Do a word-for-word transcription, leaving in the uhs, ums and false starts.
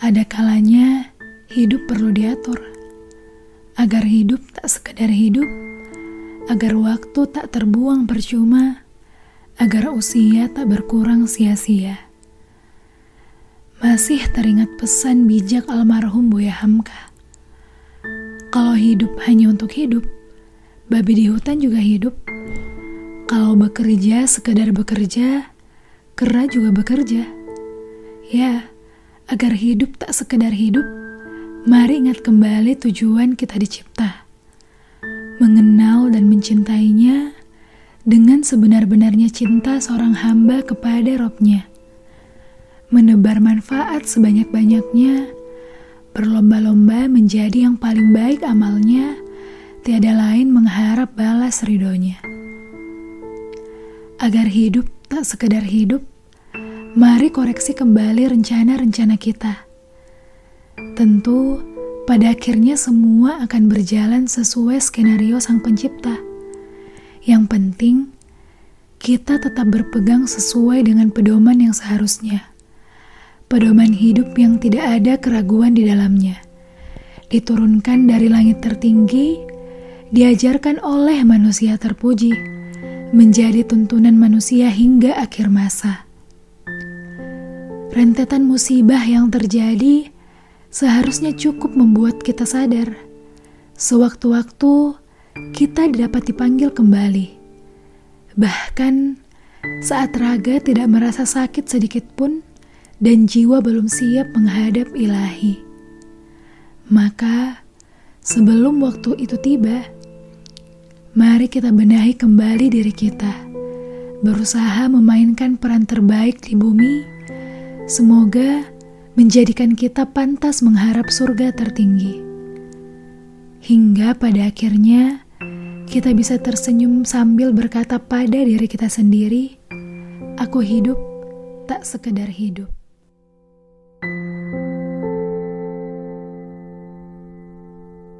Ada kalanya hidup perlu diatur, agar hidup tak sekedar hidup, agar waktu tak terbuang percuma, agar usia tak berkurang sia-sia. Masih teringat pesan bijak almarhum Buya Hamka. Kalau hidup hanya untuk hidup, babi di hutan juga hidup. Kalau bekerja sekedar bekerja, kera juga bekerja. Ya, agar hidup tak sekedar hidup, mari ingat kembali tujuan kita dicipta. Mengenal dan mencintainya dengan sebenar-benarnya cinta seorang hamba kepada Robnya. Menebar manfaat sebanyak-banyaknya, berlomba-lomba menjadi yang paling baik amalnya, tiada lain mengharap balas ridhonya. Agar hidup tak sekedar hidup, mari koreksi kembali rencana-rencana kita. Tentu, pada akhirnya semua akan berjalan sesuai skenario Sang Pencipta. Yang penting, kita tetap berpegang sesuai dengan pedoman yang seharusnya. Pedoman hidup yang tidak ada keraguan di dalamnya. Diturunkan dari langit tertinggi, diajarkan oleh manusia terpuji, menjadi tuntunan manusia hingga akhir masa. Rentetan musibah yang terjadi seharusnya cukup membuat kita sadar. Sewaktu-waktu kita dapat dipanggil kembali. Bahkan saat raga tidak merasa sakit sedikit pun dan jiwa belum siap menghadap ilahi. Maka sebelum waktu itu tiba, mari kita benahi kembali diri kita, berusaha memainkan peran terbaik di bumi, semoga menjadikan kita pantas mengharap surga tertinggi. Hingga pada akhirnya, kita bisa tersenyum sambil berkata pada diri kita sendiri, "Aku hidup, tak sekedar hidup."